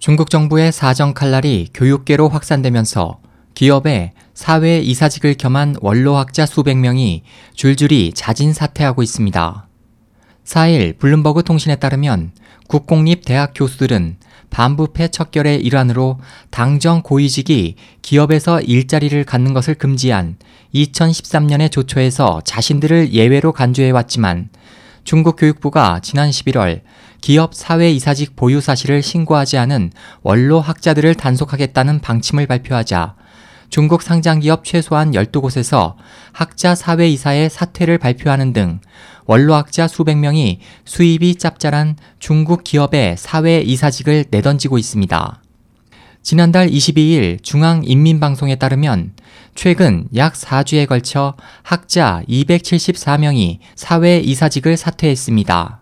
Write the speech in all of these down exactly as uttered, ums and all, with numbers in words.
중국 정부의 사정 칼날이 교육계로 확산되면서 기업에 사외이사직을 겸한 원로학자 수백 명이 줄줄이 자진 사퇴하고 있습니다. 사 일 블룸버그 통신에 따르면 국공립 대학 교수들은 반부패 척결의 일환으로 당정 고위직이 기업에서 일자리를 갖는 것을 금지한 이천십삼 년의 조처에서 자신들을 예외로 간주해왔지만 중국 교육부가 지난 십일 월 기업 사외이사직 보유 사실을 신고하지 않은 원로 학자들을 단속하겠다는 방침을 발표하자 중국 상장기업 최소한 열두 곳에서 학자 사외이사의 사퇴를 발표하는 등 원로학자 수백 명이 수입이 짭짤한 중국 기업의 사외이사직을 내던지고 있습니다. 지난달 이십이 일 중앙인민방송에 따르면 최근 약 사 주에 걸쳐 학자 이백칠십사 명이 사외이사직을 사퇴했습니다.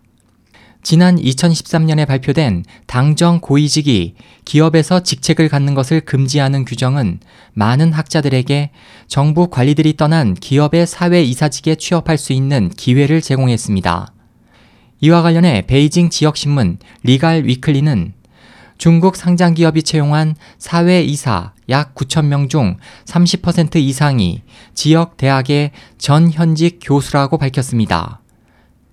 지난 이천십삼 년에 발표된 당정 고위직이 기업에서 직책을 갖는 것을 금지하는 규정은 많은 학자들에게 정부 관리들이 떠난 기업의 사외이사직에 취업할 수 있는 기회를 제공했습니다. 이와 관련해 베이징 지역신문 리갈 위클리는 중국 상장기업이 채용한 사외이사 약 구천 명 중 삼십 퍼센트 이상이 지역 대학의 전현직 교수라고 밝혔습니다.